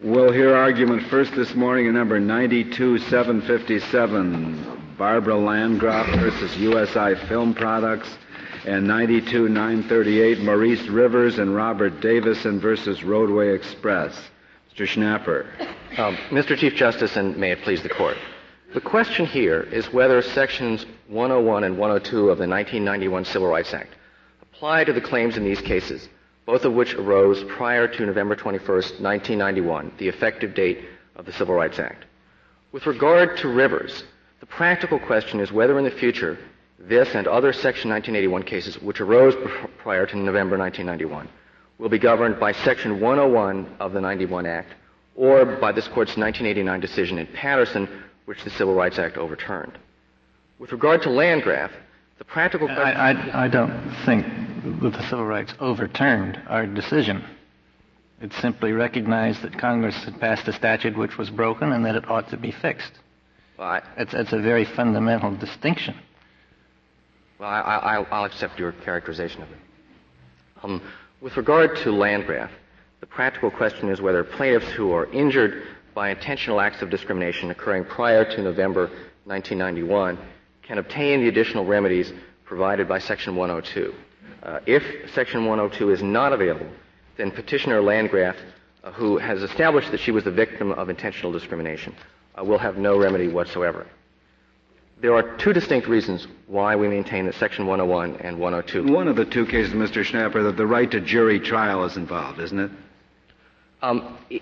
We'll hear argument first this morning in number 92-757, Barbara Landgraf versus USI Film Products, and 92-938, Maurice Rivers and Robert Davison versus Roadway Express. Mr. Schnapper. Mr. Chief Justice, and may it please the Court, the question here is whether Sections 101 and 102 of the 1991 Civil Rights Act apply to the claims in these cases, both of which arose prior to November 21, 1991, the effective date of the Civil Rights Act. With regard to Rivers, the practical question is whether in the future this and other Section 1981 cases which arose prior to November 1991 will be governed by Section 101 of the 91 Act or by this Court's 1989 decision in Patterson, which the Civil Rights Act overturned. With regard to Landgraf, the practical question... I don't think that the Civil Rights overturned our decision. It simply recognized that Congress had passed a statute which was broken and that it ought to be fixed. Well, it's a very fundamental distinction. Well, I'll accept your characterization of it. With regard to Landgraf, the practical question is whether plaintiffs who are injured by intentional acts of discrimination occurring prior to November 1991 can obtain the additional remedies provided by Section 102. If Section 102 is not available, then Petitioner Landgraf, who has established that she was the victim of intentional discrimination, will have no remedy whatsoever. There are two distinct reasons why we maintain that Section 101 and 102... In one of the two cases, Mr. Schnapper, that the right to jury trial is involved, isn't it?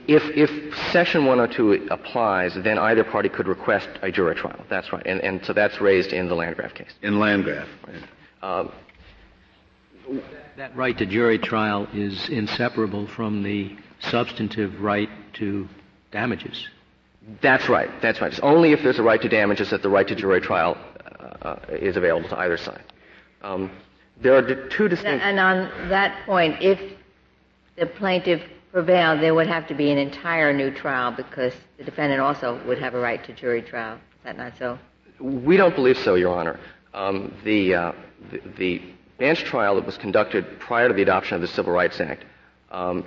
If Section 102 applies, then either party could request a jury trial. That's right. And so that's raised in the Landgraf case. In Landgraf. Right. That right to jury trial is inseparable from the substantive right to damages. That's right. That's right. It's only if there's a right to damages that the right to jury trial is available to either side. There are two distinct... And on that point, if the plaintiff prevailed, there would have to be an entire new trial because the defendant also would have a right to jury trial. Is that not so? We don't believe so, Your Honor. The bench trial that was conducted prior to the adoption of the Civil Rights Act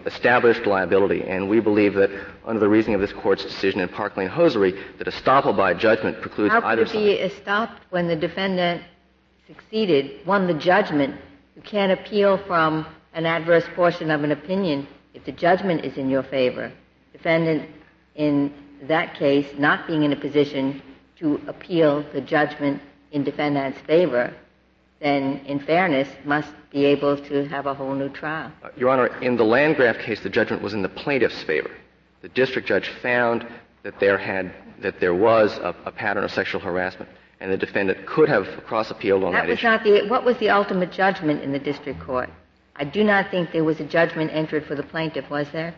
established liability, and we believe that under the reasoning of this Court's decision in Park Lane Hosiery, that estoppel by judgment precludes either side. How could it be estopped when the defendant succeeded, won the judgment? You can't appeal from an adverse portion of an opinion if the judgment is in your favor. Defendant, in that case, not being in a position to appeal the judgment in defendant's favor, then, in fairness, must be able to have a whole new trial. Your Honor, in the Landgraf case, the judgment was in the plaintiff's favor. The district judge found that there was a pattern of sexual harassment, and the defendant could have cross-appealed on that issue. What was the ultimate judgment in the district court? I do not think there was a judgment entered for the plaintiff, was there?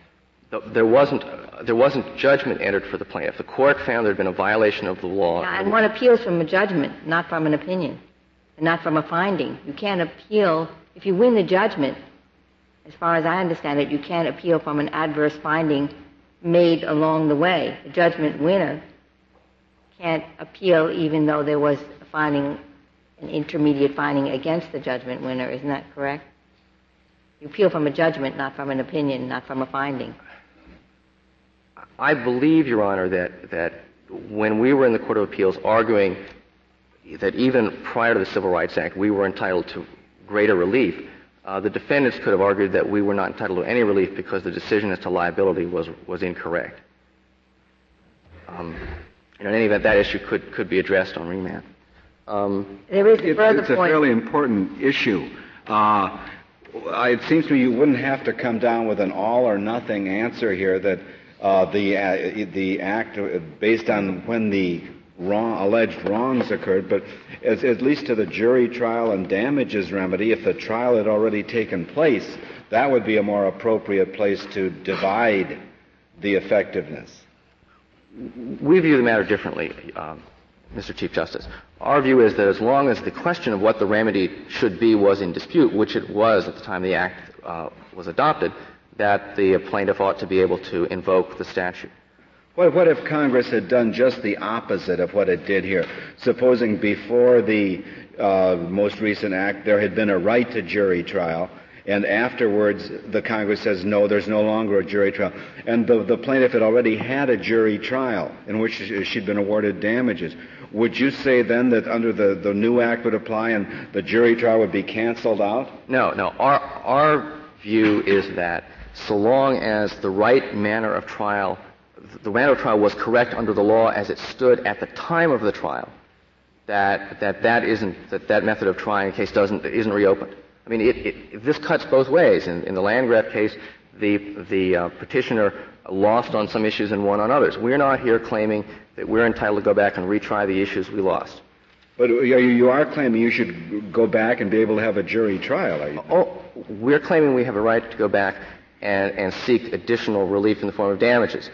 There wasn't judgment entered for the plaintiff. The court found there had been a violation of the law. Now, and one appeals from a judgment, not from an opinion. Not from a finding. You can't appeal. If you win the judgment, as far as I understand it, you can't appeal from an adverse finding made along the way. The judgment winner can't appeal even though there was a finding, an intermediate finding against the judgment winner. Isn't that correct? You appeal from a judgment, not from an opinion, not from a finding. I believe, Your Honor, that when we were in the Court of Appeals arguing that even prior to the Civil Rights Act, we were entitled to greater relief. The defendants could have argued that we were not entitled to any relief because the decision as to liability was incorrect. In any event, that issue could be addressed on remand. It's a fairly important issue. It seems to me you wouldn't have to come down with an all-or-nothing answer here that the act, based on when the alleged wrongs occurred, but at least to the jury trial and damages remedy, if the trial had already taken place, that would be a more appropriate place to divide the effectiveness. We view the matter differently, Mr. Chief Justice. Our view is that as long as the question of what the remedy should be was in dispute, which it was at the time the Act was adopted, that the plaintiff ought to be able to invoke the statute. What if Congress had done just the opposite of what it did here? Supposing before the most recent act there had been a right to jury trial, And afterwards, the Congress says, no, there's no longer a jury trial. And the plaintiff had already had a jury trial in which she'd been awarded damages. Would you say then that under the new act would apply and the jury trial would be canceled out? No. Our view is that so long as the right manner of trial, the manner of trial was correct under the law as it stood at the time of the trial, that method of trying a case isn't reopened. I mean, this cuts both ways. In the Landgraf case, the petitioner lost on some issues and won on others. We're not here claiming that we're entitled to go back and retry the issues we lost. But you are claiming you should go back and be able to have a jury trial, are you? Oh, we're claiming we have a right to go back and seek additional relief in the form of damages.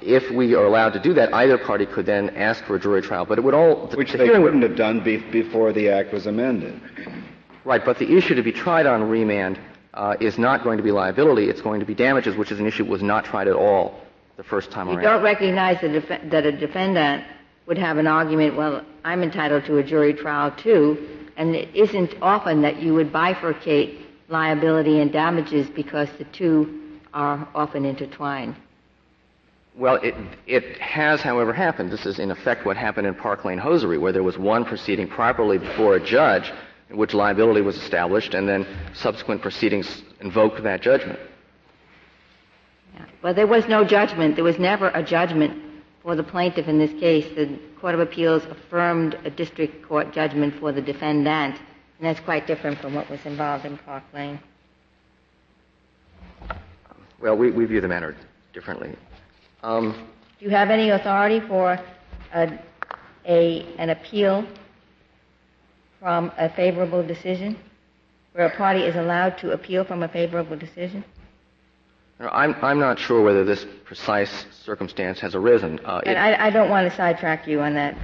If we are allowed to do that, either party could then ask for a jury trial. But it would all... Which they wouldn't have done before the Act was amended. Right, but the issue to be tried on remand is not going to be liability. It's going to be damages, which is an issue that was not tried at all the first time around. You don't recognize that a defendant would have an argument, well, I'm entitled to a jury trial, too, and it isn't often that you would bifurcate liability and damages because the two are often intertwined. Well, it has, however, happened. This is, in effect, what happened in Park Lane Hosiery, where there was one proceeding properly before a judge in which liability was established, and then subsequent proceedings invoked that judgment. Yeah. Well, there was no judgment. There was never a judgment for the plaintiff in this case. The Court of Appeals affirmed a district court judgment for the defendant, and that's quite different from what was involved in Park Lane. Well, we view the matter differently. Do you have any authority for an appeal from a favorable decision, where a party is allowed to appeal from a favorable decision? I'm not sure whether this precise circumstance has arisen. And I don't want to sidetrack you on that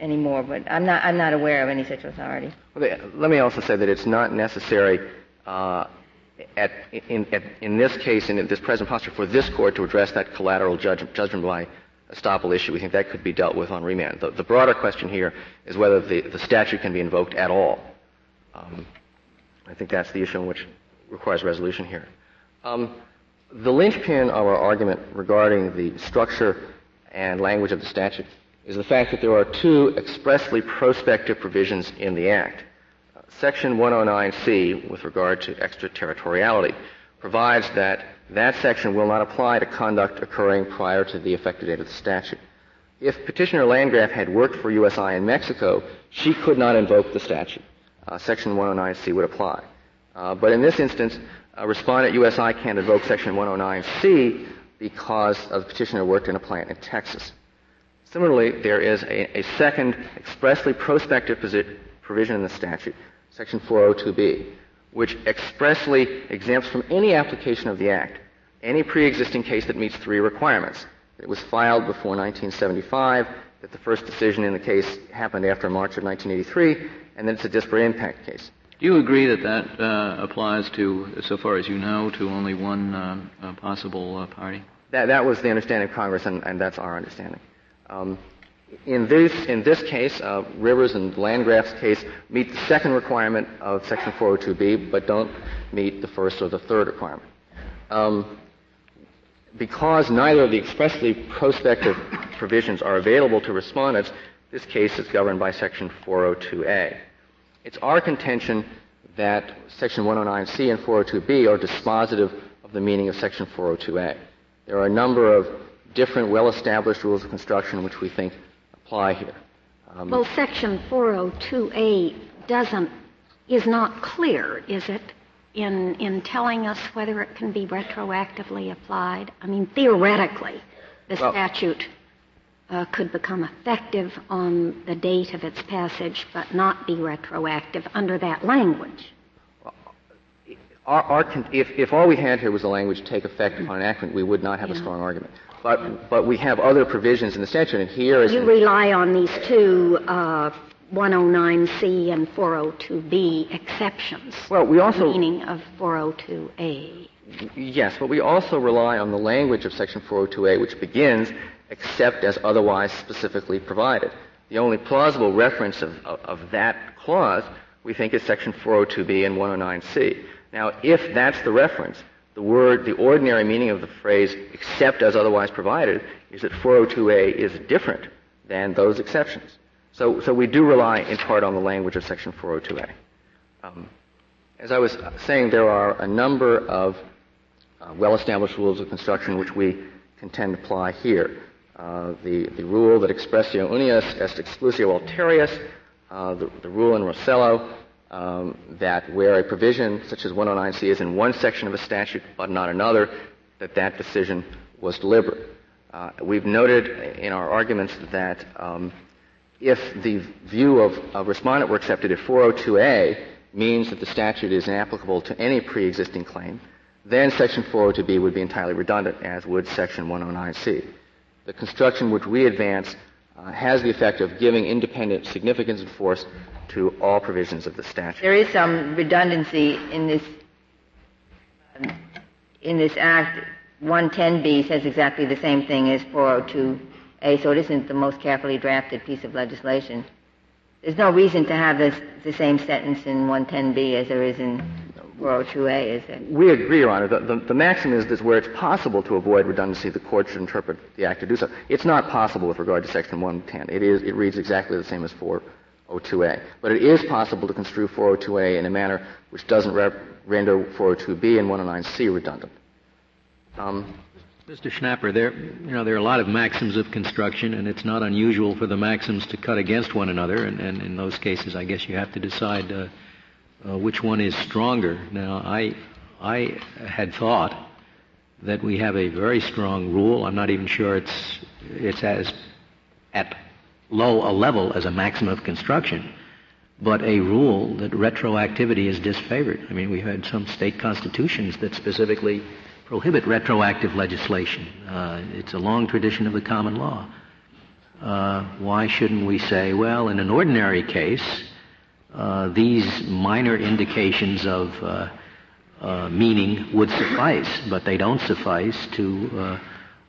anymore, but I'm not aware of any such authority. Let me also say that it's not necessary in this case, in this present posture, for this Court to address that collateral judgment by estoppel issue. We think that could be dealt with on remand. The broader question here is whether the statute can be invoked at all. I think that's the issue which requires resolution here. The linchpin of our argument regarding the structure and language of the statute is the fact that there are two expressly prospective provisions in the Act. Section 109C, with regard to extraterritoriality, provides that that section will not apply to conduct occurring prior to the effective date of the statute. If Petitioner Landgraf had worked for USI in Mexico, she could not invoke the statute. Section 109C would apply. But in this instance, a respondent USI can't invoke Section 109C because the petitioner worked in a plant in Texas. Similarly, there is a second expressly prospective provision in the statute, Section 402B, which expressly exempts from any application of the Act any pre-existing case that meets three requirements: that it was filed before 1975, that the first decision in the case happened after March of 1983, and that it's a disparate impact case. Do you agree that that applies to, so far as you know, to only one possible party? That was the understanding of Congress, and that's our understanding. In this case, Rivers and Landgraf's case meet the second requirement of Section 402B, but don't meet the first or the third requirement. Because neither of the expressly prospective provisions are available to respondents, this case is governed by Section 402A. It's our contention that Section 109C and 402B are dispositive of the meaning of Section 402A. There are a number of different well-established rules of construction which we think apply here. Well, Section 402A is not clear, is it, in telling us whether it can be retroactively applied? I mean, theoretically, the statute could become effective on the date of its passage but not be retroactive under that language. If all we had here was the language take effect upon enactment, we would not have a strong argument. But we have other provisions in the statute, and here is... You rely on these two 109C and 402B exceptions. Well, we also... The meaning of 402A. Yes, but we also rely on the language of Section 402A, which begins, except as otherwise specifically provided. The only plausible reference of that clause, we think, is Section 402B and 109C. Now, if that's the reference, the ordinary meaning of the phrase except as otherwise provided is that 402A is different than those exceptions. So we do rely in part on the language of Section 402A. As I was saying, there are a number of well-established rules of construction which we contend apply here. The rule that expressio unius est exclusio alterius, the rule in Rossello, that where a provision such as 109C is in one section of a statute but not another, that decision was deliberate. We've noted in our arguments that if the view of respondent were accepted, if 402A means that the statute is inapplicable to any pre-existing claim, then Section 402B would be entirely redundant, as would Section 109C. The construction which we advance has the effect of giving independent significance and force to all provisions of the statute. There is some redundancy in this Act. 110B says exactly the same thing as 402A, so it isn't the most carefully drafted piece of legislation. There's no reason to have the same sentence in 110B as there is in 402A, is there? We agree, Your Honor. The maxim is that where it's possible to avoid redundancy, the Court should interpret the Act to do so. It's not possible with regard to Section 110. It reads exactly the same as 402A. But it is possible to construe 402A in a manner which doesn't render 402B and 109C redundant. Mr. Schnapper, there are a lot of maxims of construction, and it's not unusual for the maxims to cut against one another, and in those cases, I guess you have to decide which one is stronger. Now, I had thought that we have a very strong rule. I'm not even sure it's as at low a level as a maxim of construction, but a rule that retroactivity is disfavored. I mean, we had some state constitutions that specifically prohibit retroactive legislation. It's a long tradition of the common law. Why shouldn't we say, well, in an ordinary case, these minor indications of meaning would suffice, but they don't suffice to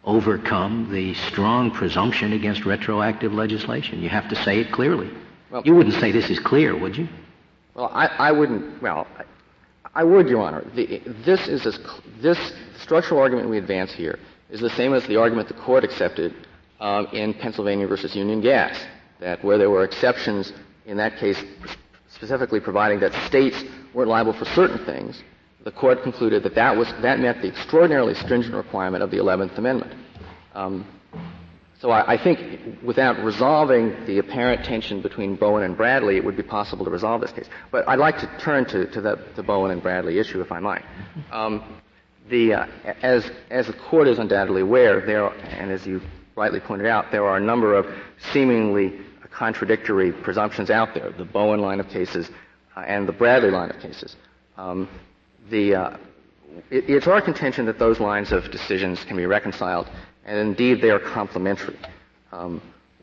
overcome the strong presumption against retroactive legislation? You have to say it clearly. Well, you wouldn't say this is clear, would you? Well, I wouldn't. Well, I would, Your Honor. This structural argument we advance here is the same as the argument the Court accepted in Pennsylvania versus Union Gas, that where there were exceptions in that case, specifically providing that states weren't liable for certain things, the Court concluded that met the extraordinarily stringent requirement of the 11th Amendment. So I think without resolving the apparent tension between Bowen and Bradley, it would be possible to resolve this case. But I'd like to turn to the Bowen and Bradley issue, if I might. As the Court is undoubtedly aware, and as you rightly pointed out, there are a number of seemingly contradictory presumptions out there, the Bowen line of cases and the Bradley line of cases. It's our contention that those lines of decisions can be reconciled, and indeed they are complementary.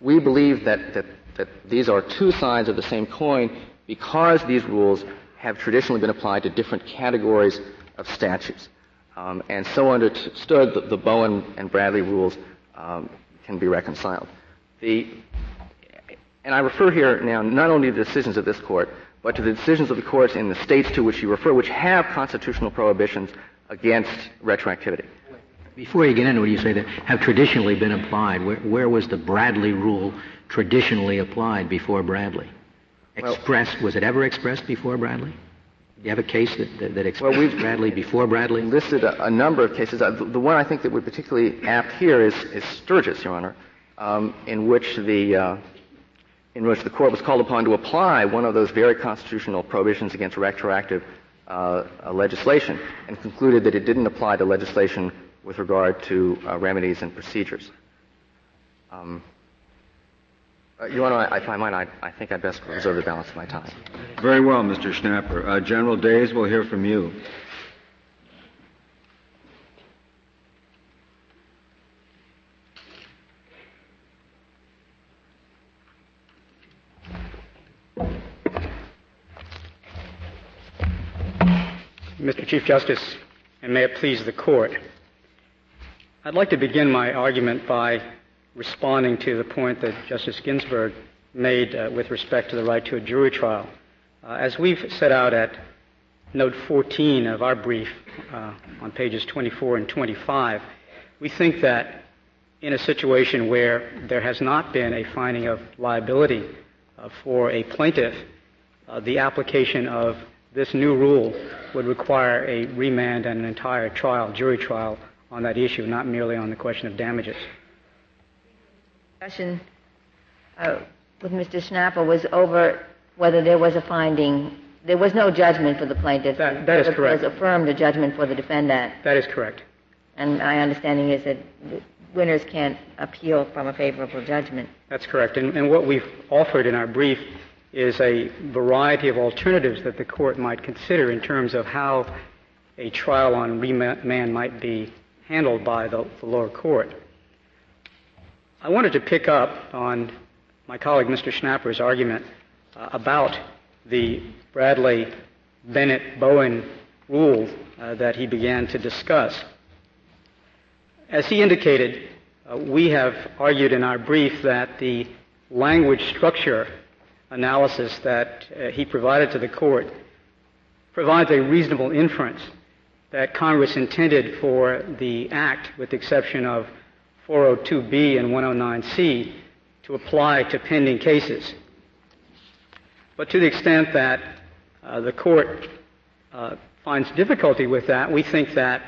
We believe that these are two sides of the same coin because these rules have traditionally been applied to different categories of statutes. And so understood, the Bowen and Bradley rules can be reconciled. And I refer here now not only to the decisions of this Court, but to the decisions of the courts in the states to which you refer, which have constitutional prohibitions against retroactivity. Before you get into what you say that have traditionally been applied, where was the Bradley rule traditionally applied before Bradley? Was it ever expressed before Bradley? Do you have a case that expressed Bradley before Bradley? We've listed a number of cases. The one I think that would be particularly apt here is Sturgis, Your Honor, in which the Court was called upon to apply one of those very constitutional prohibitions against retroactive legislation and concluded that it didn't apply to legislation with regard to remedies and procedures. Your Honor, if I might, I think I'd best reserve the balance of my time. Very well, Mr. Schnapper. General Days, we'll hear from you. Mr. Chief Justice, and may it please the Court, I'd like to begin my argument by responding to the point that Justice Ginsburg made with respect to the right to a jury trial. As we've set out at note 14 of our brief on pages 24 and 25, we think that in a situation where there has not been a finding of liability for a plaintiff, the application of this new rule would require a remand and an entire trial, jury trial, on that issue, not merely on the question of damages. Discussion with Mr. Schnapple was over whether there was a finding. There was no judgment for the plaintiff. That is correct. It was affirmed a judgment for the defendant. That is correct. And my understanding is that winners can't appeal from a favorable judgment. That's correct. And what we've offered in our brief is a variety of alternatives that the court might consider in terms of how a trial on remand might be handled by the lower court. I wanted to pick up on my colleague Mr. Schnapper's argument about the Bradley-Bennett-Bowen rule that he began to discuss. As he indicated, we have argued in our brief that the language structure analysis that he provided to the court provides a reasonable inference that Congress intended for the Act, with the exception of 402B and 109C, to apply to pending cases. But to the extent that the court finds difficulty with that, we think that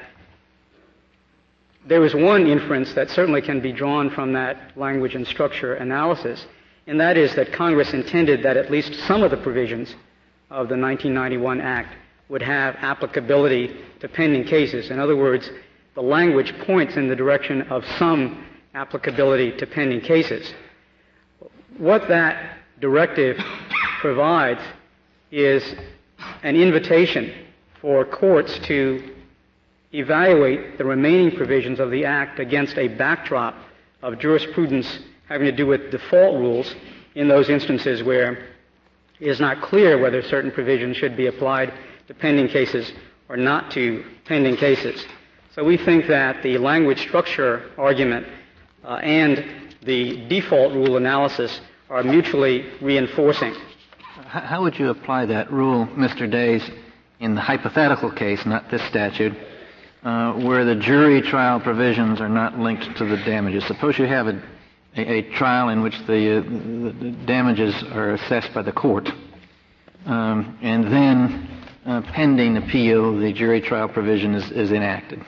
there is one inference that certainly can be drawn from that language and structure analysis, and that is that Congress intended that at least some of the provisions of the 1991 Act would have applicability to pending cases. In other words, the language points in the direction of some applicability to pending cases. What that directive provides is an invitation for courts to evaluate the remaining provisions of the Act against a backdrop of jurisprudence having to do with default rules in those instances where it is not clear whether certain provisions should be applied to pending cases or not to pending cases. So we think that the language structure argument and the default rule analysis are mutually reinforcing. How would you apply that rule, Mr. Days, in the hypothetical case, not this statute, where the jury trial provisions are not linked to the damages? Suppose you have a trial in which the damages are assessed by the court, and then pending appeal, the jury trial provision is enacted.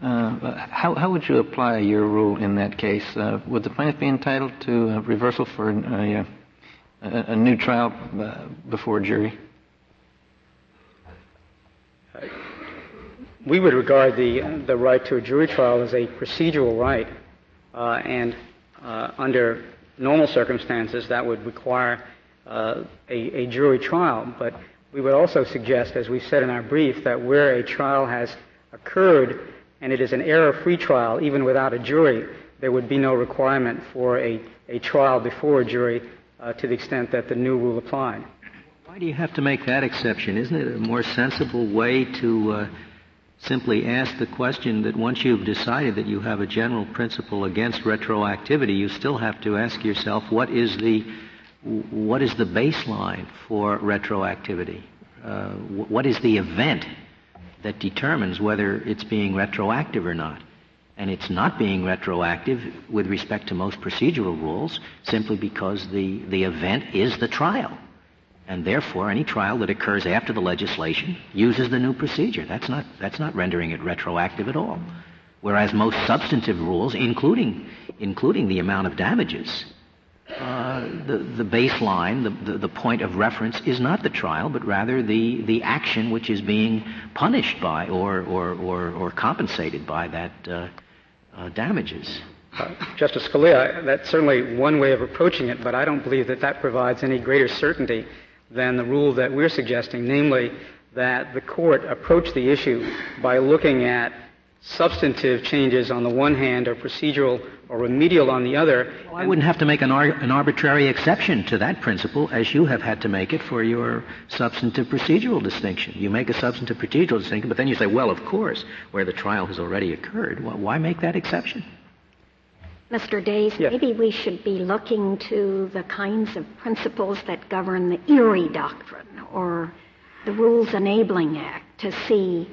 How would you apply your rule in that case? Would the plaintiff be entitled to a reversal for a new trial before a jury? We would regard the right to a jury trial as a procedural right, and under normal circumstances that would require a jury trial. But we would also suggest, as we said in our brief, that where a trial has occurred and it is an error-free trial, even without a jury, there would be no requirement for a trial before a jury to the extent that the new rule applied. Why do you have to make that exception? Isn't it a more sensible way to simply ask the question that once you've decided that you have a general principle against retroactivity, you still have to ask yourself, what is the baseline for retroactivity? What is the event that determines whether it's being retroactive or not? And it's not being retroactive with respect to most procedural rules simply because the event is the trial. And therefore, any trial that occurs after the legislation uses the new procedure. That's not rendering it retroactive at all. Whereas most substantive rules, including the amount of damages, the baseline, the point of reference is not the trial, but rather the action which is being punished by or compensated by that damages. Justice Scalia, that's certainly one way of approaching it, but I don't believe that provides any greater certainty than the rule that we're suggesting, namely that the court approach the issue by looking at substantive changes on the one hand or procedural or remedial on the other. Well, I wouldn't have to make an arbitrary exception to that principle as you have had to make it for your substantive procedural distinction. You make a substantive procedural distinction, but then you say, well, of course, where the trial has already occurred, well, why make that exception? Mr. Days, yes. Maybe we should be looking to the kinds of principles that govern the Erie Doctrine or the Rules Enabling Act to see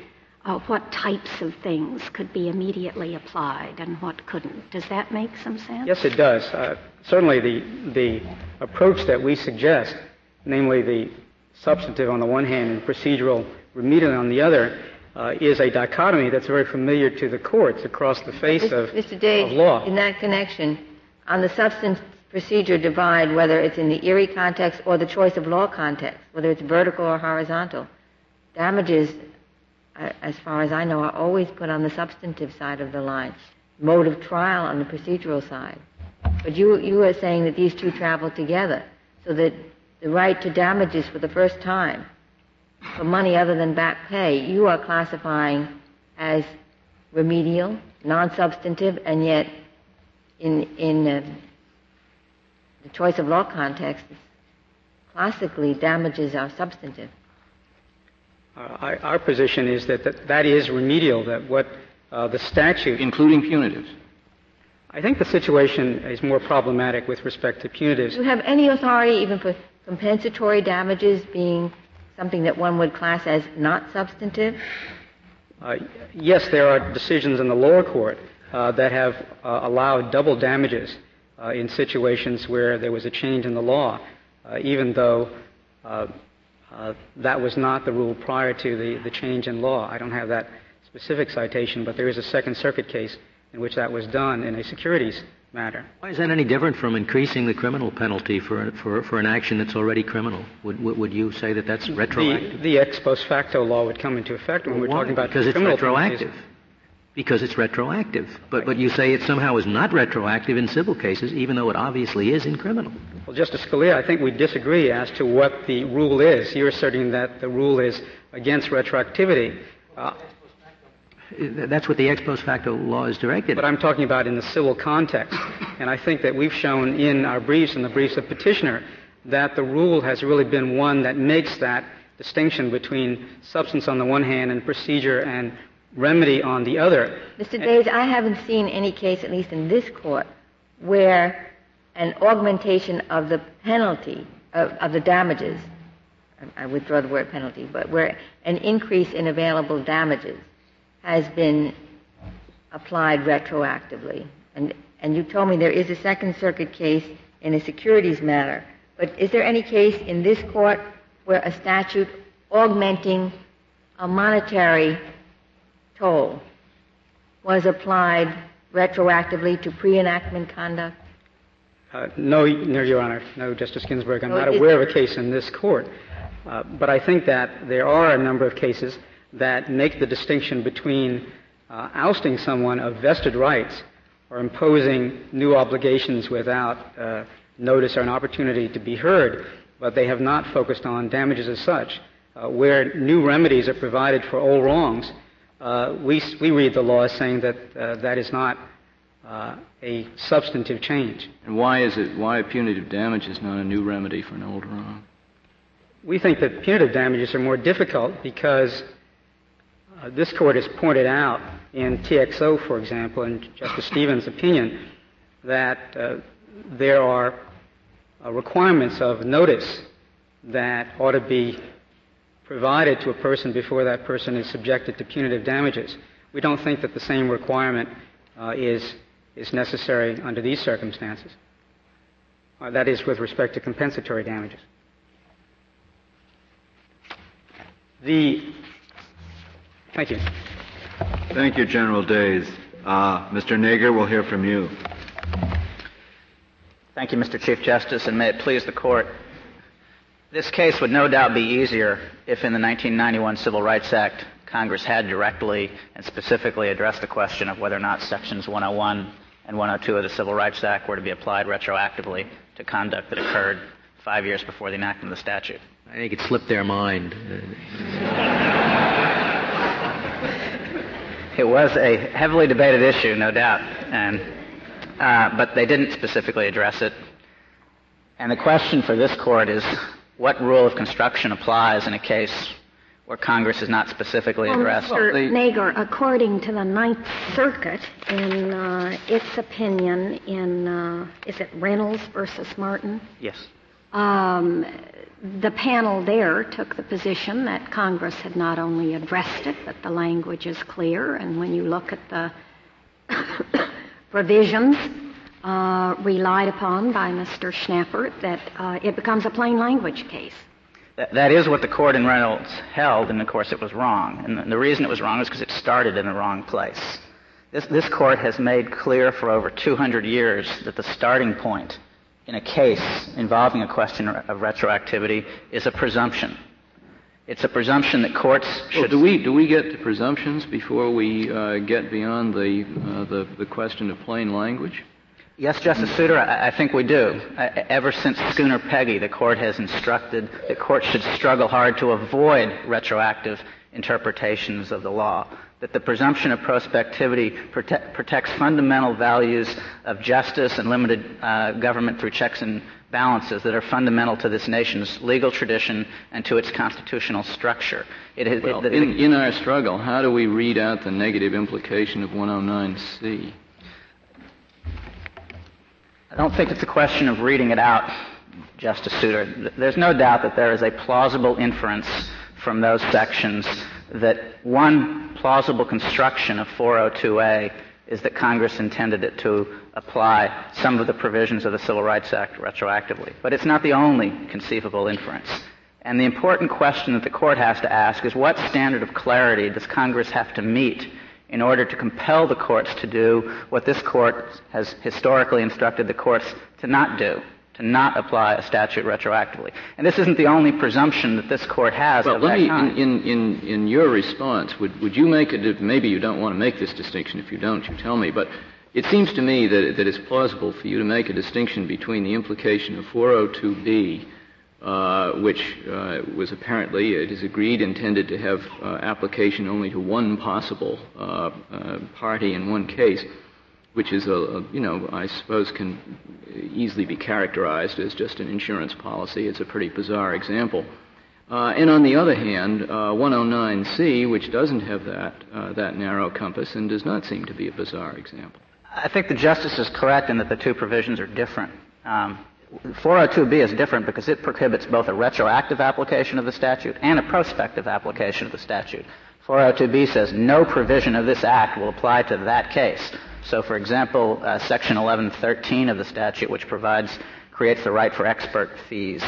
what types of things could be immediately applied and what couldn't. Does that make some sense? Yes, it does. Certainly the approach that we suggest, namely the substantive on the one hand and procedural remedial on the other, is a dichotomy that's very familiar to the courts across the face of law. Mr. Days, in that connection, on the substance procedure divide, whether it's in the Erie context or the choice of law context, whether it's vertical or horizontal, damages, as far as I know, are always put on the substantive side of the line, mode of trial on the procedural side. But you are saying that these two travel together, so that the right to damages for the first time for money other than back pay, you are classifying as remedial, non-substantive, and yet in the choice of law context, classically damages are substantive. Our position is that is remedial, that what the statute... Including punitives. I think the situation is more problematic with respect to punitives. Do you have any authority even for compensatory damages being something that one would class as not substantive? Yes, there are decisions in the lower court that have allowed double damages in situations where there was a change in the law, even though... that was not the rule prior to the change in law. I don't have that specific citation, but there is a Second Circuit case in which that was done in a securities matter. Why is that any different from increasing the criminal penalty for an action that's already criminal? Would you say that that's retroactive? The ex post facto law would come into effect when we're talking about criminal penalties. Because it's retroactive. But you say it somehow is not retroactive in civil cases, even though it obviously is in criminal. Well, Justice Scalia, I think we disagree as to what the rule is. You're asserting that the rule is against retroactivity. That's what the ex post facto law is directed at. But I'm talking about in the civil context. And I think that we've shown in our briefs and the briefs of Petitioner that the rule has really been one that makes that distinction between substance on the one hand and procedure and remedy on the other. Mr. Days, I haven't seen any case, at least in this court, where an augmentation of the penalty, of the damages, I withdraw the word penalty, but where an increase in available damages has been applied retroactively. And you told me there is a Second Circuit case in a securities matter, but is there any case in this court where a statute augmenting a monetary toll was applied retroactively to pre-enactment conduct? No, Your Honor. No, Justice Ginsburg. I'm not aware of a case in this court. But I think that there are a number of cases that make the distinction between ousting someone of vested rights or imposing new obligations without notice or an opportunity to be heard, but they have not focused on damages as such. Where new remedies are provided for old wrongs, we read the law as saying that that is not a substantive change. And why is it? Why punitive damage is not a new remedy for an old wrong? We think that punitive damages are more difficult because this court has pointed out in TXO, for example, in Justice Stevens' opinion, that there are requirements of notice that ought to be provided to a person before that person is subjected to punitive damages. We don't think that the same requirement is necessary under these circumstances. That is with respect to compensatory damages. Thank you. Thank you, General Days. Mr. Nager, we'll hear from you. Thank you, Mr. Chief Justice, and may it please the Court. This case would no doubt be easier if in the 1991 Civil Rights Act, Congress had directly and specifically addressed the question of whether or not Sections 101 and 102 of the Civil Rights Act were to be applied retroactively to conduct that occurred 5 years before the enactment of the statute. I think it slipped their mind. It was a heavily debated issue, no doubt, and but they didn't specifically address it. And the question for this Court is, what rule of construction applies in a case where Congress is not specifically addressed? Mr. Nager, according to the Ninth Circuit, in its opinion in, is it Reynolds versus Martin? Yes. The panel there took the position that Congress had not only addressed it, but the language is clear. And when you look at the provisions relied upon by Mr. Schnapper, that it becomes a plain language case. That is what the court in Reynolds held, and of course it was wrong. And the reason it was wrong is because it started in the wrong place. This court has made clear for over 200 years that the starting point in a case involving a question of retroactivity is a presumption. It's a presumption that courts should... Well, do we get to presumptions before we get beyond the question of plain language? Yes, Justice Souter, I think we do. Ever since Schooner Peggy, the court has instructed that courts should struggle hard to avoid retroactive interpretations of the law, that the presumption of prospectivity protects fundamental values of justice and limited government through checks and balances that are fundamental to this nation's legal tradition and to its constitutional structure. In our struggle, how do we read out the negative implication of 109C? I don't think it's a question of reading it out, Justice Souter. There's no doubt that there is a plausible inference from those sections that one plausible construction of 402A is that Congress intended it to apply some of the provisions of the Civil Rights Act retroactively. But it's not the only conceivable inference. And the important question that the court has to ask is, what standard of clarity does Congress have to meet in order to compel the courts to do what this court has historically instructed the courts to not do? Not apply a statute retroactively. And this isn't the only presumption that this court has. Well, let me, in your response, would you make it, maybe you don't want to make this distinction, if you don't, you tell me, but it seems to me that it's plausible for you to make a distinction between the implication of 402B, which was apparently, it is agreed, intended to have application only to one possible party in one case, which is, I suppose can easily be characterized as just an insurance policy. It's a pretty bizarre example. And on the other hand, 109C, which doesn't have that narrow compass and does not seem to be a bizarre example. I think the Justice is correct in that the two provisions are different. 402B is different because it prohibits both a retroactive application of the statute and a prospective application of the statute. 402B says no provision of this Act will apply to that case. So, for example, Section 1113 of the statute, which creates the right for expert fees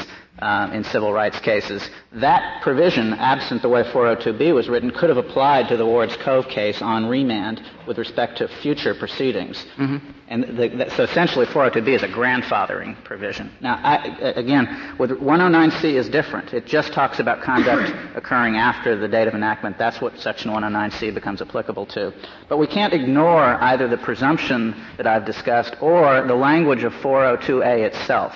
in civil rights cases, that provision, absent the way 402B was written, could have applied to the Ward's Cove case on remand with respect to future proceedings. Mm-hmm. And so essentially 402B is a grandfathering provision. Now, again, with 109C is different. It just talks about conduct occurring after the date of enactment. That's what Section 109C becomes applicable to. But we can't ignore either the presumption that I've discussed or the language of 402A itself.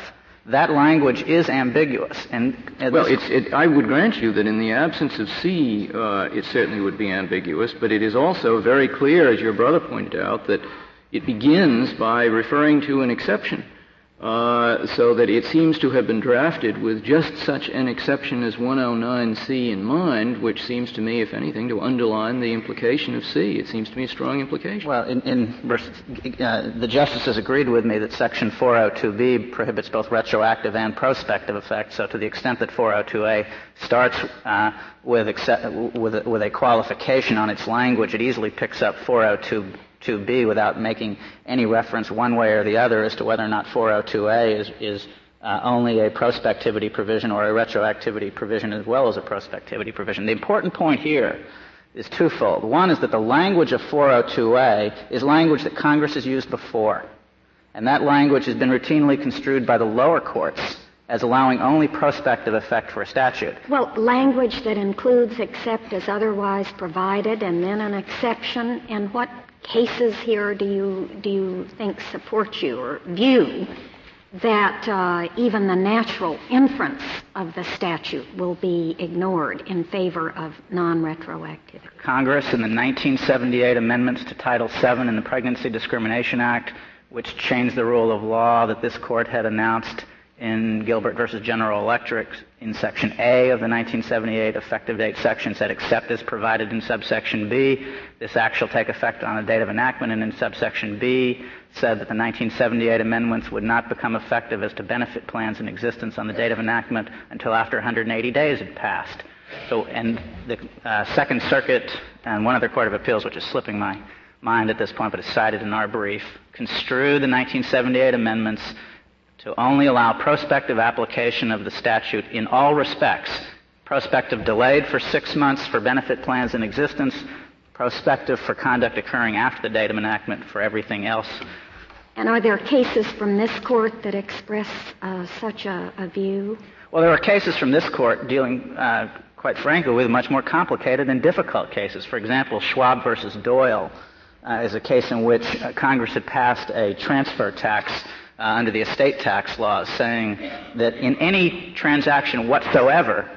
That language is ambiguous. I would grant you that in the absence of C, it certainly would be ambiguous, but it is also very clear, as your brother pointed out, that it begins by referring to an exception, so that it seems to have been drafted with just such an exception as 109C in mind, which seems to me, if anything, to underline the implication of C. It seems to me a strong implication. Well, the justices agreed with me that Section 402B prohibits both retroactive and prospective effects, so to the extent that 402A starts with a qualification on its language, it easily picks up 402B without making any reference one way or the other as to whether or not 402A is only a prospectivity provision or a retroactivity provision as well as a prospectivity provision. The important point here is twofold. One is that the language of 402A is language that Congress has used before, and that language has been routinely construed by the lower courts as allowing only prospective effect for a statute. Well, language that includes except as otherwise provided and then an exception, and what cases here do you think support your view that even the natural inference of the statute will be ignored in favor of non-retroactivity? Congress, in the 1978 amendments to Title VII in the Pregnancy Discrimination Act, which changed the rule of law that this court had announced in Gilbert versus General Electric in Section A of the 1978 effective date section said, except as provided in subsection B, this act shall take effect on the date of enactment, and in subsection B said that the 1978 amendments would not become effective as to benefit plans in existence on the date of enactment until after 180 days had passed. So, and the Second Circuit and one other court of appeals, which is slipping my mind at this point, but it's cited in our brief, construed the 1978 amendments to only allow prospective application of the statute in all respects. Prospective delayed for 6 months for benefit plans in existence, prospective for conduct occurring after the date of enactment for everything else. And are there cases from this court that express such a view? Well, there are cases from this court dealing, quite frankly, with much more complicated and difficult cases. For example, Schwab versus Doyle is a case in which Congress had passed a transfer tax under the estate tax laws, saying that in any transaction whatsoever,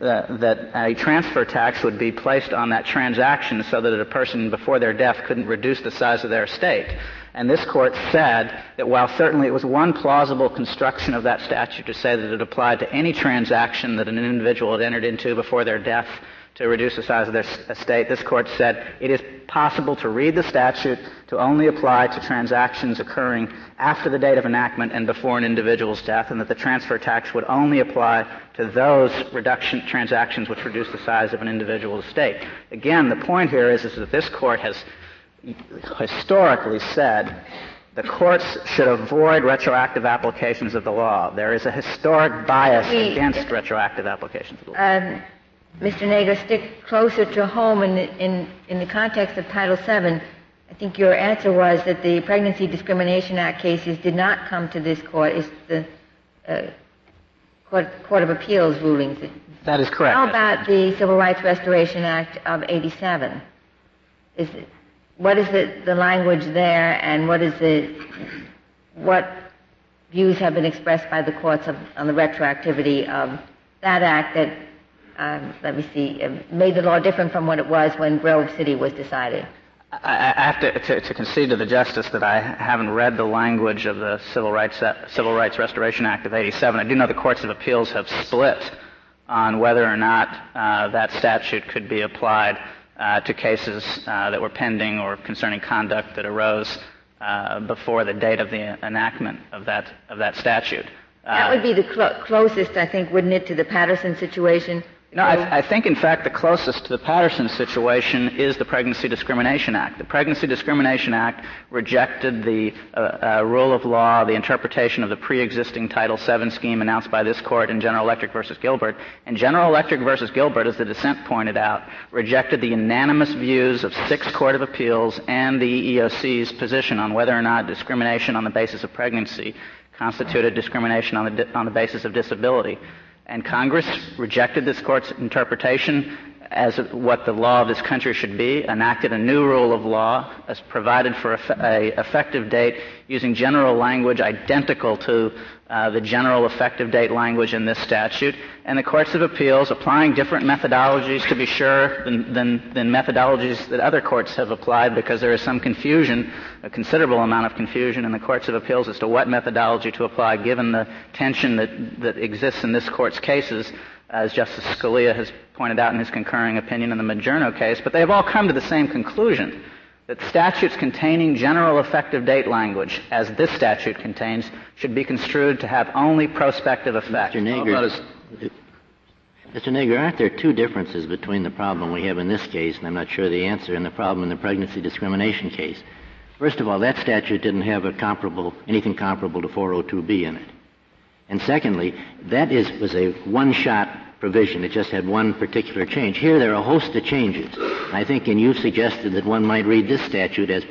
that a transfer tax would be placed on that transaction so that a person before their death couldn't reduce the size of their estate. And this court said that while certainly it was one plausible construction of that statute to say that it applied to any transaction that an individual had entered into before their death to reduce the size of their estate, this court said it is possible to read the statute to only apply to transactions occurring after the date of enactment and before an individual's death, and that the transfer tax would only apply to those reduction transactions which reduce the size of an individual's estate. Again, the point here is that this court has historically said the courts should avoid retroactive applications of the law. There is a historic bias against retroactive applications of the law. Mr. Nager, stick closer to home in the context of Title VII. I think your answer was that the Pregnancy Discrimination Act cases did not come to this court. It's the Court of Appeals rulings. That is correct. How about the Civil Rights Restoration Act of 87? What is the language there, and what views have been expressed by the courts on the retroactivity of that act that, made the law different from what it was when Grove City was decided? I have to concede to the Justice that I haven't read the language of the Civil Rights Restoration Act of 87. I do know the Courts of Appeals have split on whether or not that statute could be applied to cases that were pending or concerning conduct that arose before the date of the enactment of that statute. That would be the closest, I think, wouldn't it, to the Patterson situation? No, I think, in fact, the closest to the Patterson situation is the Pregnancy Discrimination Act. The Pregnancy Discrimination Act rejected the rule of law, the interpretation of the pre-existing Title VII scheme announced by this court in General Electric versus Gilbert. And General Electric versus Gilbert, as the dissent pointed out, rejected the unanimous views of 6 court of appeals and the EEOC's position on whether or not discrimination on the basis of pregnancy constituted discrimination on the basis of disability. And Congress rejected this court's interpretation as what the law of this country should be, enacted a new rule of law as provided for a effective date using general language identical to the general effective date language in this statute. And the courts of appeals, applying different methodologies to be sure than methodologies that other courts have applied, because there is some confusion, a considerable amount of confusion in the courts of appeals as to what methodology to apply given the tension that exists in this court's cases, as Justice Scalia has pointed out in his concurring opinion in the Majerno case, but they have all come to the same conclusion, that statutes containing general effective date language, as this statute contains, should be construed to have only prospective effect. Mr. Nager, aren't there two differences between the problem we have in this case, and I'm not sure the answer, and the problem in the pregnancy discrimination case? First of all, that statute didn't have anything comparable to 402B in it. And secondly, that was a one-shot provision. It just had one particular change. Here there are a host of changes. I think, and you've suggested that one might read this statute as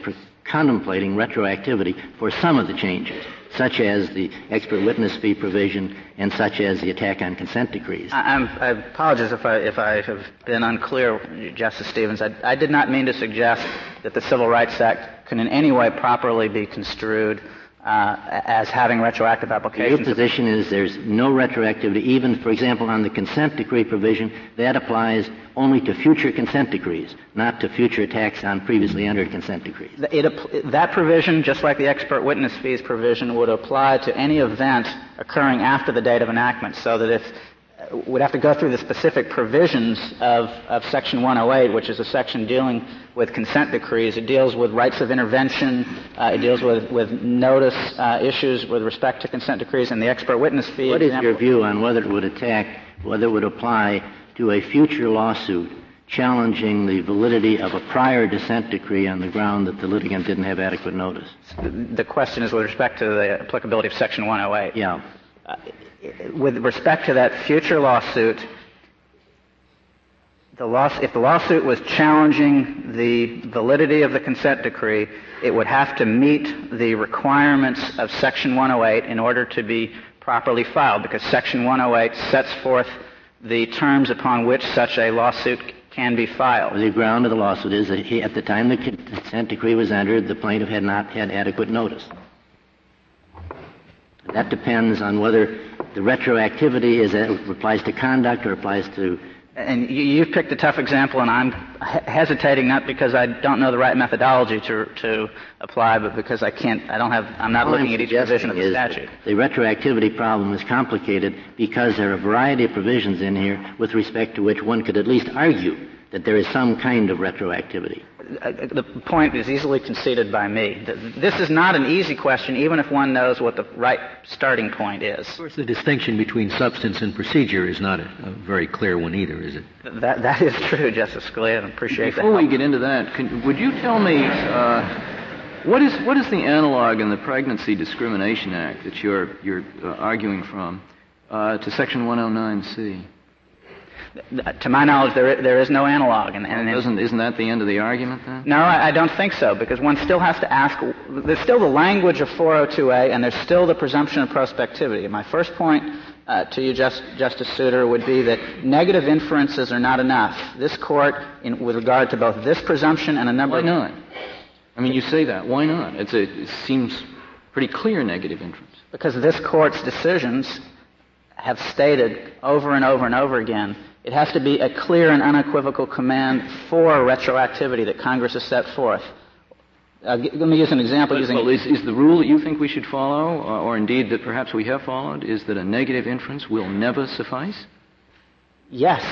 contemplating retroactivity for some of the changes, such as the expert witness fee provision and such as the attack on consent decrees. I apologize if I have been unclear, Justice Stevens. I did not mean to suggest that the Civil Rights Act can in any way properly be construed as having retroactive application. Your position is there's no retroactivity, even, for example, on the consent decree provision, that applies only to future consent decrees, not to future tax on previously entered consent decrees. That provision, just like the expert witness fees provision, would apply to any event occurring after the date of enactment, so that if we'd have to go through the specific provisions of Section 108, which is a section dealing with consent decrees. It deals with rights of intervention. It deals with notice issues with respect to consent decrees and the expert witness fee. What example. Is your view on whether it would apply to a future lawsuit challenging the validity of a prior dissent decree on the ground that the litigant didn't have adequate notice? The question is with respect to the applicability of Section 108. Yeah. With respect to that future lawsuit, if the lawsuit was challenging the validity of the consent decree, it would have to meet the requirements of Section 108 in order to be properly filed, because Section 108 sets forth the terms upon which such a lawsuit can be filed. The ground of the lawsuit is that at the time the consent decree was entered, the plaintiff had not had adequate notice. That depends on whether the retroactivity applies to conduct or applies to... And you've picked a tough example, and I'm hesitating not because I don't know the right methodology to apply, but because I'm not looking at each provision of the statute. The retroactivity problem is complicated because there are a variety of provisions in here with respect to which one could at least argue that there is some kind of retroactivity. The point is easily conceded by me. This is not an easy question, even if one knows what the right starting point is. Of course, the distinction between substance and procedure is not a very clear one either, is it? That is true, Justice Scalia. I appreciate that. Before we get into that, would you tell me what is the analog in the Pregnancy Discrimination Act that you're arguing from to Section 109C? To my knowledge, there is no analog. Isn't that the end of the argument, then? No, I don't think so, because one still has to ask. There's still the language of 402A, and there's still the presumption of prospectivity. My first point to you, Justice Souter, would be that negative inferences are not enough. This Court, with regard to both this presumption and a number of... Why not? I mean, you say that. Why not? It seems pretty clear, negative inference. Because this Court's decisions have stated over and over and over again it has to be a clear and unequivocal command for retroactivity that Congress has set forth. Let me use an example. Is the rule that you think we should follow, or indeed that perhaps we have followed, is that a negative inference will never suffice? Yes.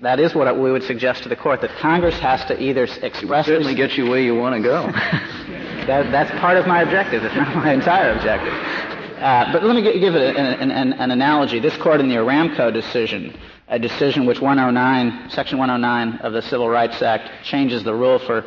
That is what we would suggest to the Court, that Congress has to either express... It certainly gets you where you want to go. That's part of my objective. It's not my entire objective. But let me give it an analogy. This Court in the Aramco decision... a decision which Section 109 of the Civil Rights Act changes the rule for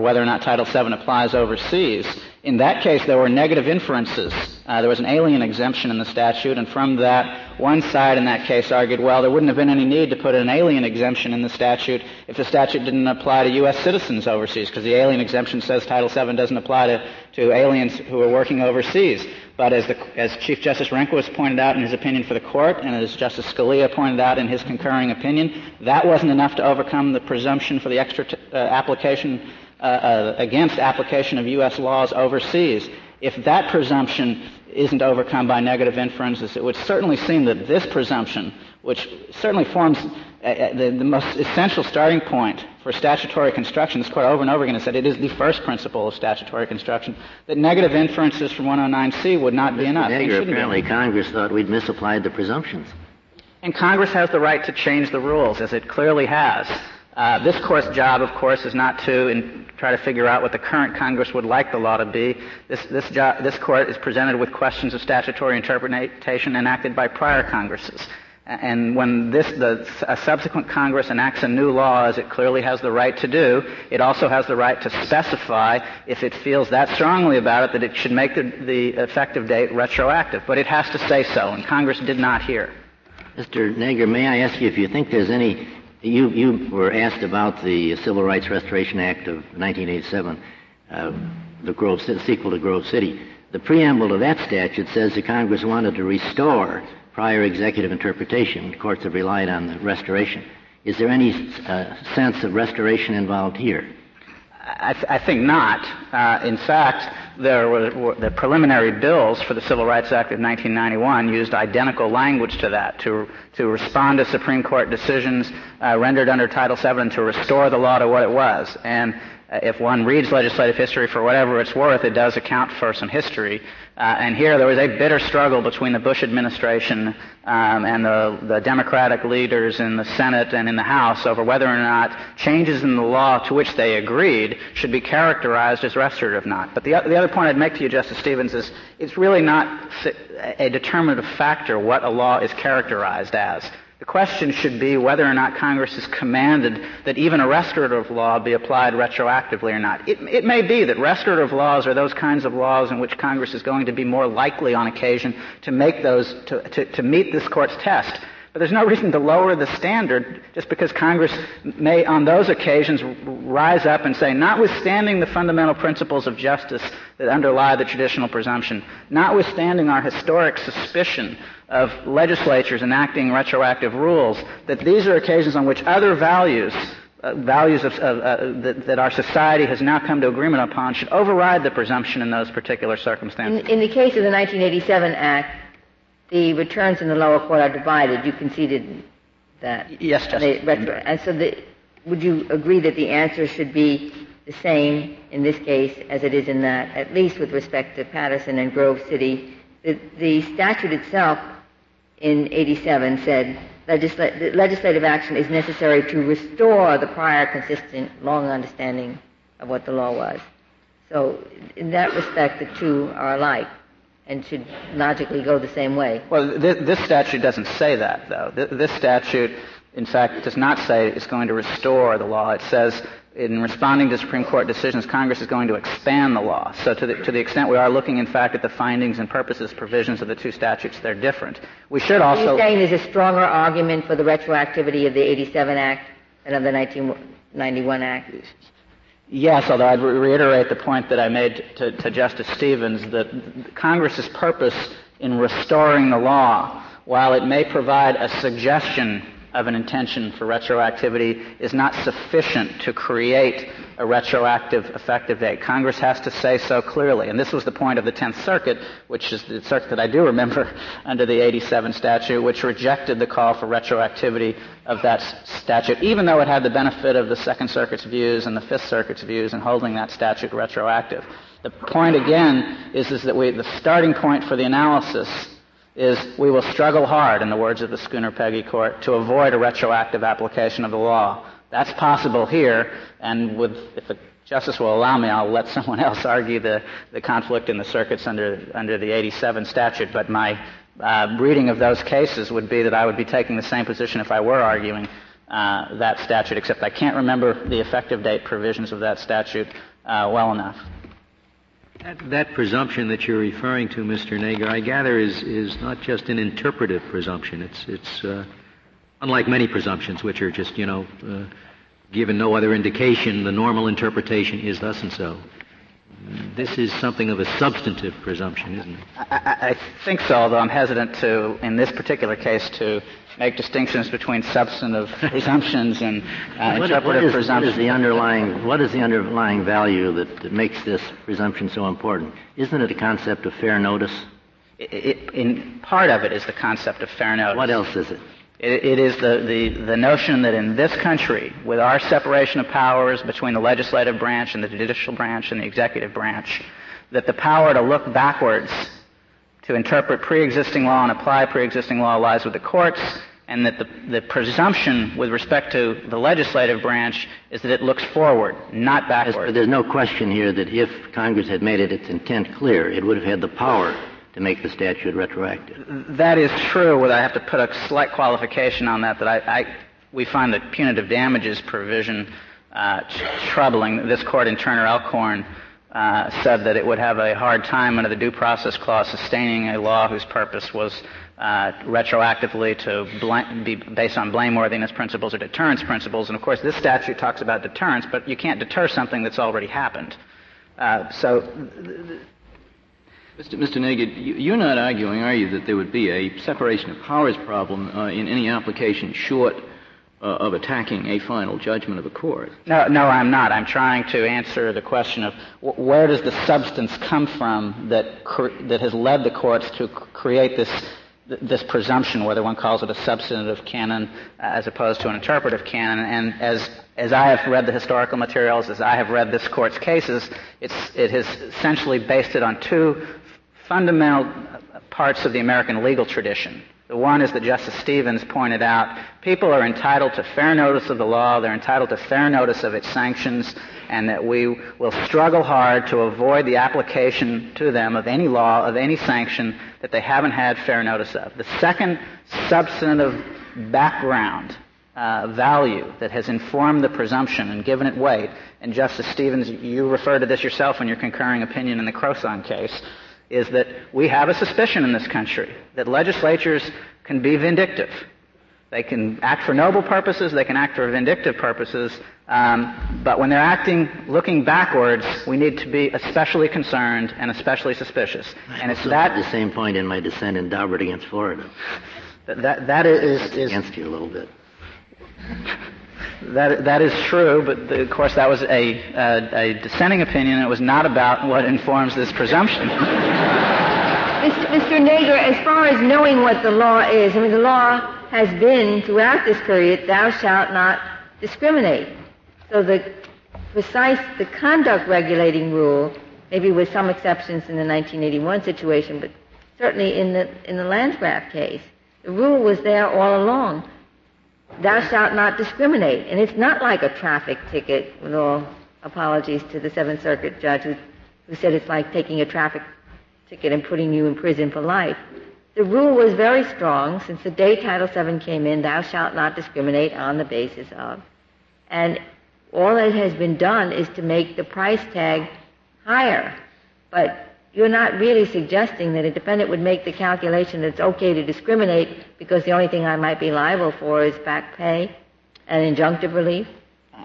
whether or not Title VII applies overseas. In that case, there were negative inferences. There was an alien exemption in the statute, and from that, one side in that case argued, well, there wouldn't have been any need to put an alien exemption in the statute if the statute didn't apply to U.S. citizens overseas, because the alien exemption says Title VII doesn't apply to aliens who are working overseas. But as Chief Justice Rehnquist pointed out in his opinion for the Court, and as Justice Scalia pointed out in his concurring opinion, that wasn't enough to overcome the presumption for the extra application against application of U.S. laws overseas. If that presumption isn't overcome by negative inferences, it would certainly seem that this presumption, which certainly forms the most essential starting point for statutory construction, this Court over and over again has said it is the first principle of statutory construction, that negative inferences from 109C would not be enough. Apparently Congress thought we'd misapplied the presumptions. And Congress has the right to change the rules, as it clearly has. This Court's job, of course, is not to try to figure out what the current Congress would like the law to be. This Court is presented with questions of statutory interpretation enacted by prior Congresses. And when a subsequent Congress enacts a new law, as it clearly has the right to do, it also has the right to specify, if it feels that strongly about it, that it should make the effective date retroactive. But it has to say so, and Congress did not here. Mr. Nager, may I ask you if you think there's any... You were asked about the Civil Rights Restoration Act of 1987, the sequel to Grove City. The preamble to that statute says that Congress wanted to restore prior executive interpretation. Courts have relied on the restoration. Is there any sense of restoration involved here? I think not. In fact, there were the preliminary bills for the Civil Rights Act of 1991 used identical language to that, to respond to Supreme Court decisions rendered under Title VII and to restore the law to what it was. And if one reads legislative history for whatever it's worth, it does account for some history. And here there was a bitter struggle between the Bush administration and the Democratic leaders in the Senate and in the House over whether or not changes in the law to which they agreed should be characterized as restorative or not. But the other point I'd make to you, Justice Stevens, is it's really not a determinative factor what a law is characterized as. The question should be whether or not Congress is commanded that even a restorative law be applied retroactively or not. It may be that restorative laws are those kinds of laws in which Congress is going to be more likely on occasion to make those, to meet this court's test. But there's no reason to lower the standard just because Congress may on those occasions rise up and say, notwithstanding the fundamental principles of justice that underlie the traditional presumption, notwithstanding our historic suspicion of legislatures enacting retroactive rules, that these are occasions on which other values, that our society has now come to agreement upon, should override the presumption in those particular circumstances. In the case of the 1987 Act, the returns in the lower court are divided. You conceded that. Yes, Justice. And so would you agree that the answer should be the same in this case as it is in that, at least with respect to Patterson and Grove City? The statute itself in 87 said legislative action is necessary to restore the prior consistent, long understanding of what the law was. So in that respect, the two are alike and should logically go the same way. Well, this statute doesn't say that, though. This statute, in fact, does not say it's going to restore the law. It says, in responding to Supreme Court decisions, Congress is going to expand the law. So to the extent we are looking, in fact, at the findings and purposes provisions of the two statutes, they're different. We should also... Are you saying there's a stronger argument for the retroactivity of the 87 Act than of the 1991 Act? Yes, although I'd reiterate the point that I made to Justice Stevens, that Congress's purpose in restoring the law, while it may provide a suggestion of an intention for retroactivity, is not sufficient to create a retroactive effective date. Congress has to say so clearly. And this was the point of the 10th Circuit, which is the circuit that I do remember under the 87 statute, which rejected the call for retroactivity of that statute, even though it had the benefit of the Second Circuit's views and the Fifth Circuit's views in holding that statute retroactive. The point, again, is that the starting point for the analysis is we will struggle hard, in the words of the Schooner Peggy Court, to avoid a retroactive application of the law. That's possible here, and if the Justice will allow me, I'll let someone else argue the conflict in the circuits under the 87 statute, but my reading of those cases would be that I would be taking the same position if I were arguing that statute, except I can't remember the effective date provisions of that statute well enough. That presumption that you're referring to, Mr. Nagar, I gather is not just an interpretive presumption. It's unlike many presumptions, which are just, given no other indication, the normal interpretation is thus and so. This is something of a substantive presumption, isn't it? I think so, although I'm hesitant to, in this particular case, to make distinctions between substantive presumptions and interpretive presumptions. What is the underlying value that makes this presumption so important? Isn't it a concept of fair notice? In part of it is the concept of fair notice. What else is it? It is the notion that in this country, with our separation of powers between the legislative branch and the judicial branch and the executive branch, that the power to look backwards, to interpret pre-existing law and apply pre-existing law, lies with the courts, and that the presumption with respect to the legislative branch is that it looks forward, not backwards. But there's no question here that if Congress had made its intent clear, it would have had the power to make the statute retroactive. That is true, but I have to put a slight qualification on that, we find the punitive damages provision troubling. This court in Turner-Elkhorn said that it would have a hard time under the Due Process Clause sustaining a law whose purpose was retroactively to be based on blameworthiness principles or deterrence principles. And, of course, this statute talks about deterrence, but you can't deter something that's already happened. Mr. Negud, you're not arguing, are you, that there would be a separation of powers problem in any application short of attacking a final judgment of a court. No, I'm not. I'm trying to answer the question of where does the substance come from that has led the courts to create this presumption, whether one calls it a substantive canon as opposed to an interpretive canon. And as I have read the historical materials, as I have read this court's cases, it has essentially based it on two fundamental parts of the American legal tradition. The one is that Justice Stevens pointed out, people are entitled to fair notice of the law, they're entitled to fair notice of its sanctions, and that we will struggle hard to avoid the application to them of any law, of any sanction that they haven't had fair notice of. The second substantive background value that has informed the presumption and given it weight, and Justice Stevens, you refer to this yourself in your concurring opinion in the Croson case, is that we have a suspicion in this country that legislatures can be vindictive. They can act for noble purposes, they can act for vindictive purposes, but when they're acting looking backwards, we need to be especially concerned and especially suspicious. And it's that the same point in my dissent in Daubert against Florida. That is against you a little bit. That is true, but of course that was a dissenting opinion. It was not about what informs this presumption. Mr. Nager, as far as knowing what the law is, I mean, the law has been throughout this period, thou shalt not discriminate. So the conduct regulating rule, maybe with some exceptions in the 1981 situation, but certainly in the Landgraf case, the rule was there all along. Thou shalt not discriminate. And it's not like a traffic ticket, with all apologies to the Seventh Circuit judge who said it's like taking a traffic ticket and putting you in prison for life. The rule was very strong since the day Title VII came in, thou shalt not discriminate on the basis of. And all that has been done is to make the price tag higher. But you're not really suggesting that a defendant would make the calculation that it's okay to discriminate because the only thing I might be liable for is back pay and injunctive relief?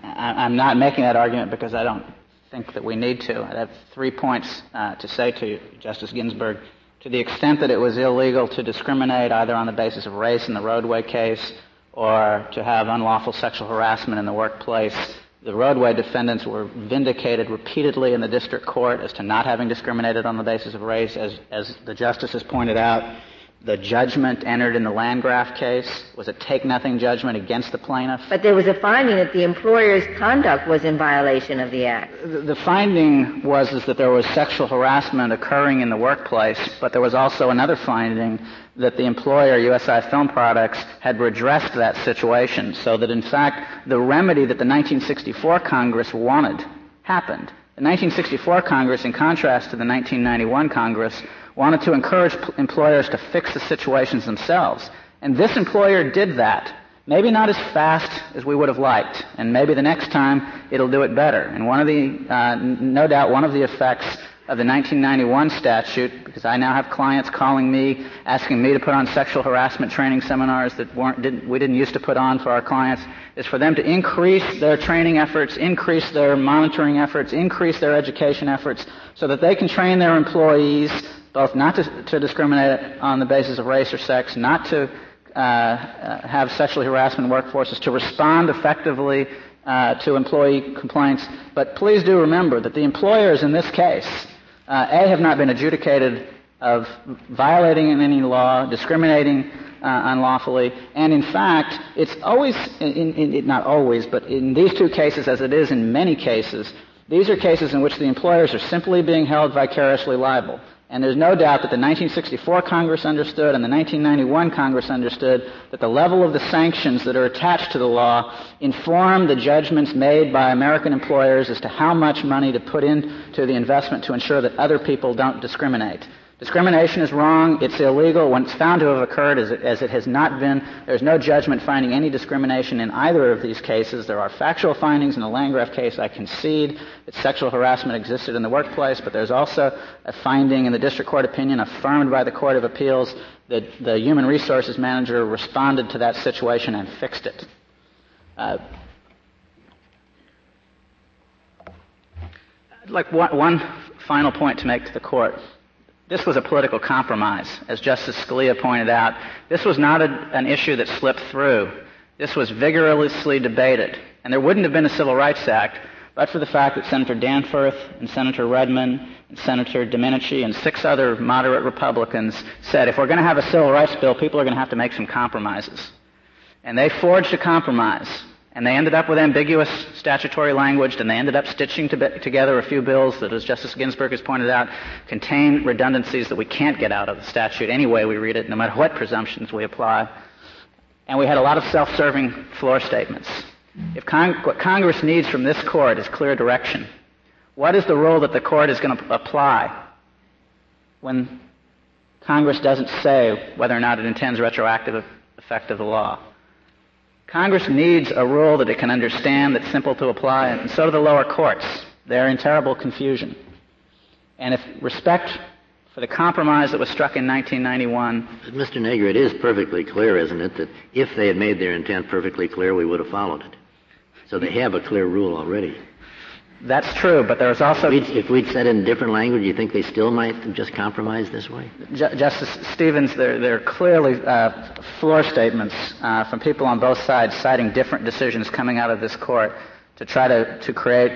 I'm not making that argument because I don't think that we need to. I have 3 points to say to you, Justice Ginsburg. To the extent that it was illegal to discriminate either on the basis of race in the Roadway case or to have unlawful sexual harassment in the workplace, the Roadway defendants were vindicated repeatedly in the district court as to not having discriminated on the basis of race. As the justices pointed out, the judgment entered in the Landgraf case was a take-nothing judgment against the plaintiff. But there was a finding that the employer's conduct was in violation of the Act. The finding was that there was sexual harassment occurring in the workplace, but there was also another finding that the employer, USI Film Products, had redressed that situation so that, in fact, the remedy that the 1964 Congress wanted happened. The 1964 Congress, in contrast to the 1991 Congress, wanted to encourage employers to fix the situations themselves. And this employer did that. Maybe not as fast as we would have liked, and maybe the next time it'll do it better. And no doubt one of the effects of the 1991 statute, because I now have clients calling me, asking me to put on sexual harassment training seminars that we didn't used to put on for our clients, is for them to increase their training efforts, increase their monitoring efforts, increase their education efforts, so that they can train their employees both not to discriminate on the basis of race or sex, not to have sexually harassment workforces, to respond effectively to employee complaints. But please do remember that the employers in this case have not been adjudicated of violating any law, discriminating unlawfully, and in fact, it's always, not always, but in these two cases, as it is in many cases, these are cases in which the employers are simply being held vicariously liable. And there's no doubt that the 1964 Congress understood and the 1991 Congress understood that the level of the sanctions that are attached to the law inform the judgments made by American employers as to how much money to put into the investment to ensure that other people don't discriminate. Discrimination is wrong. It's illegal. When it's found to have occurred, as it has not been, there's no judgment finding any discrimination in either of these cases. There are factual findings in the Landgraf case. I concede that sexual harassment existed in the workplace, but there's also a finding in the district court opinion affirmed by the Court of Appeals that the human resources manager responded to that situation and fixed it. I'd like one final point to make to the court. This was a political compromise. As Justice Scalia pointed out, this was not an issue that slipped through This was vigorously debated, and there wouldn't have been a Civil Rights Act but for the fact that Senator Danforth and Senator Redmond and Senator Domenici and six other moderate Republicans said, if we're going to have a civil rights bill, people are going to have to make some compromises. And they forged a compromise, and they ended up with ambiguous statutory language, and they ended up stitching together a few bills that, as Justice Ginsburg has pointed out, contain redundancies that we can't get out of the statute any way we read it, no matter what presumptions we apply. And we had a lot of self-serving floor statements. If what Congress needs from this court is clear direction. What is the rule that the court is going to apply when Congress doesn't say whether or not it intends retroactive effect of the law? Congress needs a rule that it can understand, that's simple to apply, and so do the lower courts. They're in terrible confusion. And if respect for the compromise that was struck in 1991... But Mr. Nager, it is perfectly clear, isn't it, that if they had made their intent perfectly clear, we would have followed it. So they have a clear rule already. That's true, but there's also... If we'd said in different language, you think they still might have just compromised this way? Justice Stevens, there are clearly floor statements from people on both sides citing different decisions coming out of this court to try to create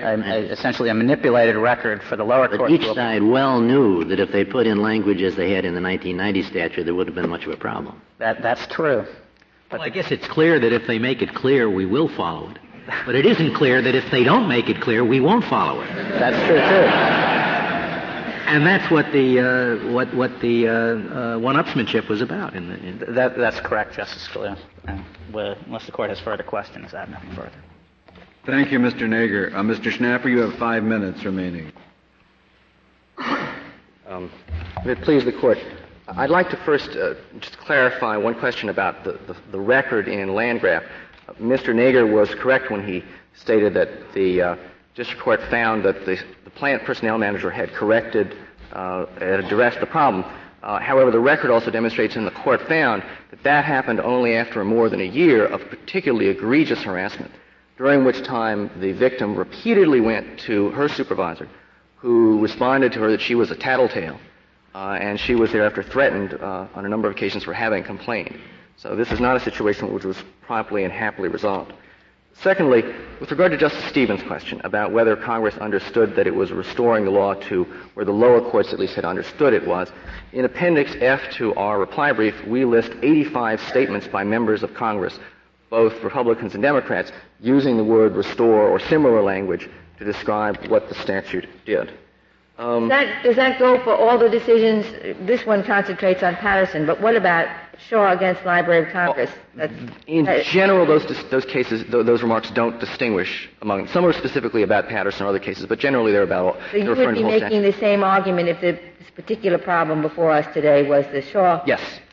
essentially a manipulated record for the lower court. But each side well knew that if they put in language as they had in the 1990 statute, there wouldn't have been much of a problem. That's true. But I guess it's clear that if they make it clear, we will follow it. But it isn't clear that if they don't make it clear, we won't follow it. That's true, too. And that's what the one-upsmanship was about. That's correct, Justice Scalia. Unless the court has further questions, I have nothing further. Thank you, Mr. Nager. Mr. Schnapper, you have 5 minutes remaining. If it please the court, I'd like to first just clarify one question about the record in Landgraf. Mr. Nager was correct when he stated that the district court found that the plant personnel manager had corrected and addressed the problem. However, the record also demonstrates, and the court found, that that happened only after more than a year of particularly egregious harassment, during which time the victim repeatedly went to her supervisor, who responded to her that she was a tattletale, and she was thereafter threatened on a number of occasions for having complained. So this is not a situation which was promptly and happily resolved. Secondly, with regard to Justice Stevens' question about whether Congress understood that it was restoring the law to where the lower courts at least had understood it was, in Appendix F to our reply brief, we list 85 statements by members of Congress, both Republicans and Democrats, using the word restore or similar language to describe what the statute did. Does that go for all the decisions? This one concentrates on Patterson, but what about Shaw against Library of Congress? In general, those cases, those remarks don't distinguish among them. Some are specifically about Patterson or other cases, but generally they're about all. So you would be making the same argument if this particular problem before us today was the Shaw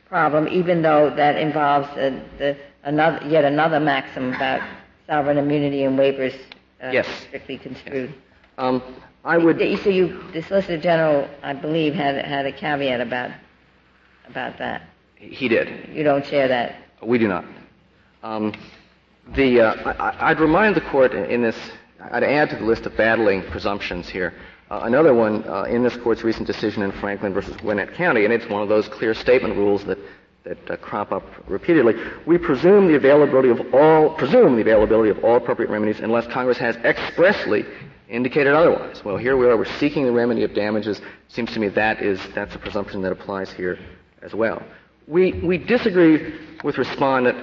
problem, even though that involves yet another maxim about sovereign immunity and waivers strictly construed. The Solicitor General, I believe, had a caveat about that. He did. You don't share that. We do not. I'd remind the court in this. I'd add to the list of battling presumptions here another one in this court's recent decision in Franklin versus Gwinnett County, and it's one of those clear statement rules that crop up repeatedly. We presume the availability of all appropriate remedies unless Congress has expressly indicated otherwise. Well, here we are. We're seeking the remedy of damages. Seems to me that's a presumption that applies here as well. We disagree with respondent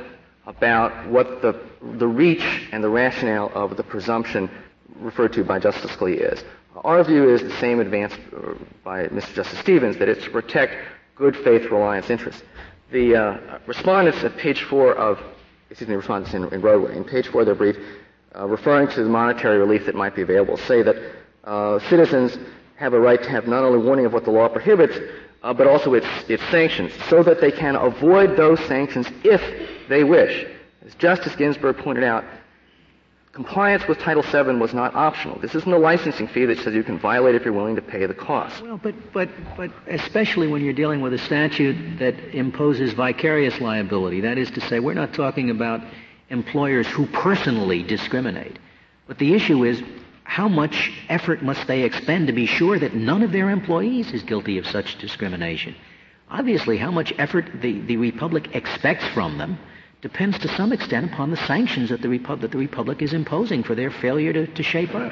about what the reach and the rationale of the presumption referred to by Justice Scalia is. Our view is the same advanced by Mr. Justice Stevens, that it's to protect good faith reliance interests. The respondents at page four of their brief, referring to the monetary relief that might be available, say that citizens have a right to have not only warning of what the law prohibits, but also its sanctions, so that they can avoid those sanctions if they wish. As Justice Ginsburg pointed out, compliance with Title VII was not optional. This isn't a licensing fee that says you can violate if you're willing to pay the cost. Well, but especially when you're dealing with a statute that imposes vicarious liability, that is to say, we're not talking about employers who personally discriminate. But the issue is, how much effort must they expend to be sure that none of their employees is guilty of such discrimination? Obviously, how much effort the Republic expects from them depends to some extent upon the sanctions that the Republic is imposing for their failure to shape up.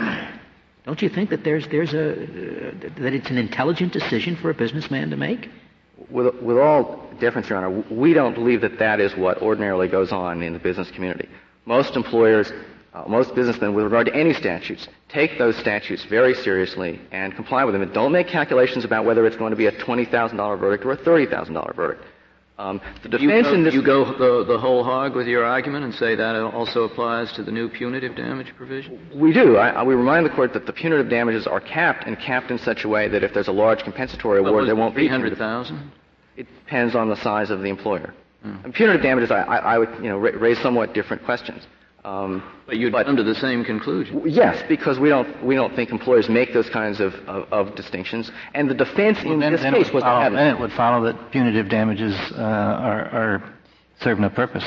Don't you think that that it's an intelligent decision for a businessman to make? With all deference, Your Honor, we don't believe that is what ordinarily goes on in the business community. Most employers, most businessmen, with regard to any statutes, take those statutes very seriously and comply with them. And don't make calculations about whether it's going to be a $20,000 verdict or a $30,000 verdict. You go the whole hog with your argument and say that also applies to the new punitive damage provision? We do. We remind the Court that the punitive damages are capped, and capped in such a way that if there's a large compensatory award, there won't be $300,000. It depends on the size of the employer. And punitive damages, I would raise somewhat different questions. But you'd come to the same conclusion. Yes, because we don't think employers make those kinds of distinctions. And the defense in this case was it would follow that punitive damages are serve no purpose.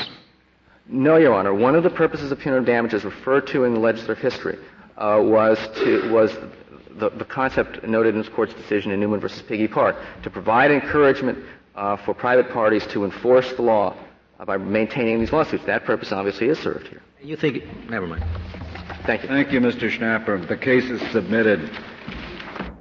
No, Your Honor. One of the purposes of punitive damages referred to in the legislative history was the concept noted in this Court's decision in Newman versus Piggy Park to provide encouragement for private parties to enforce the law by maintaining these lawsuits. That purpose obviously is served here. Never mind. Thank you. Thank you, Mr. Schnapper. The case is submitted.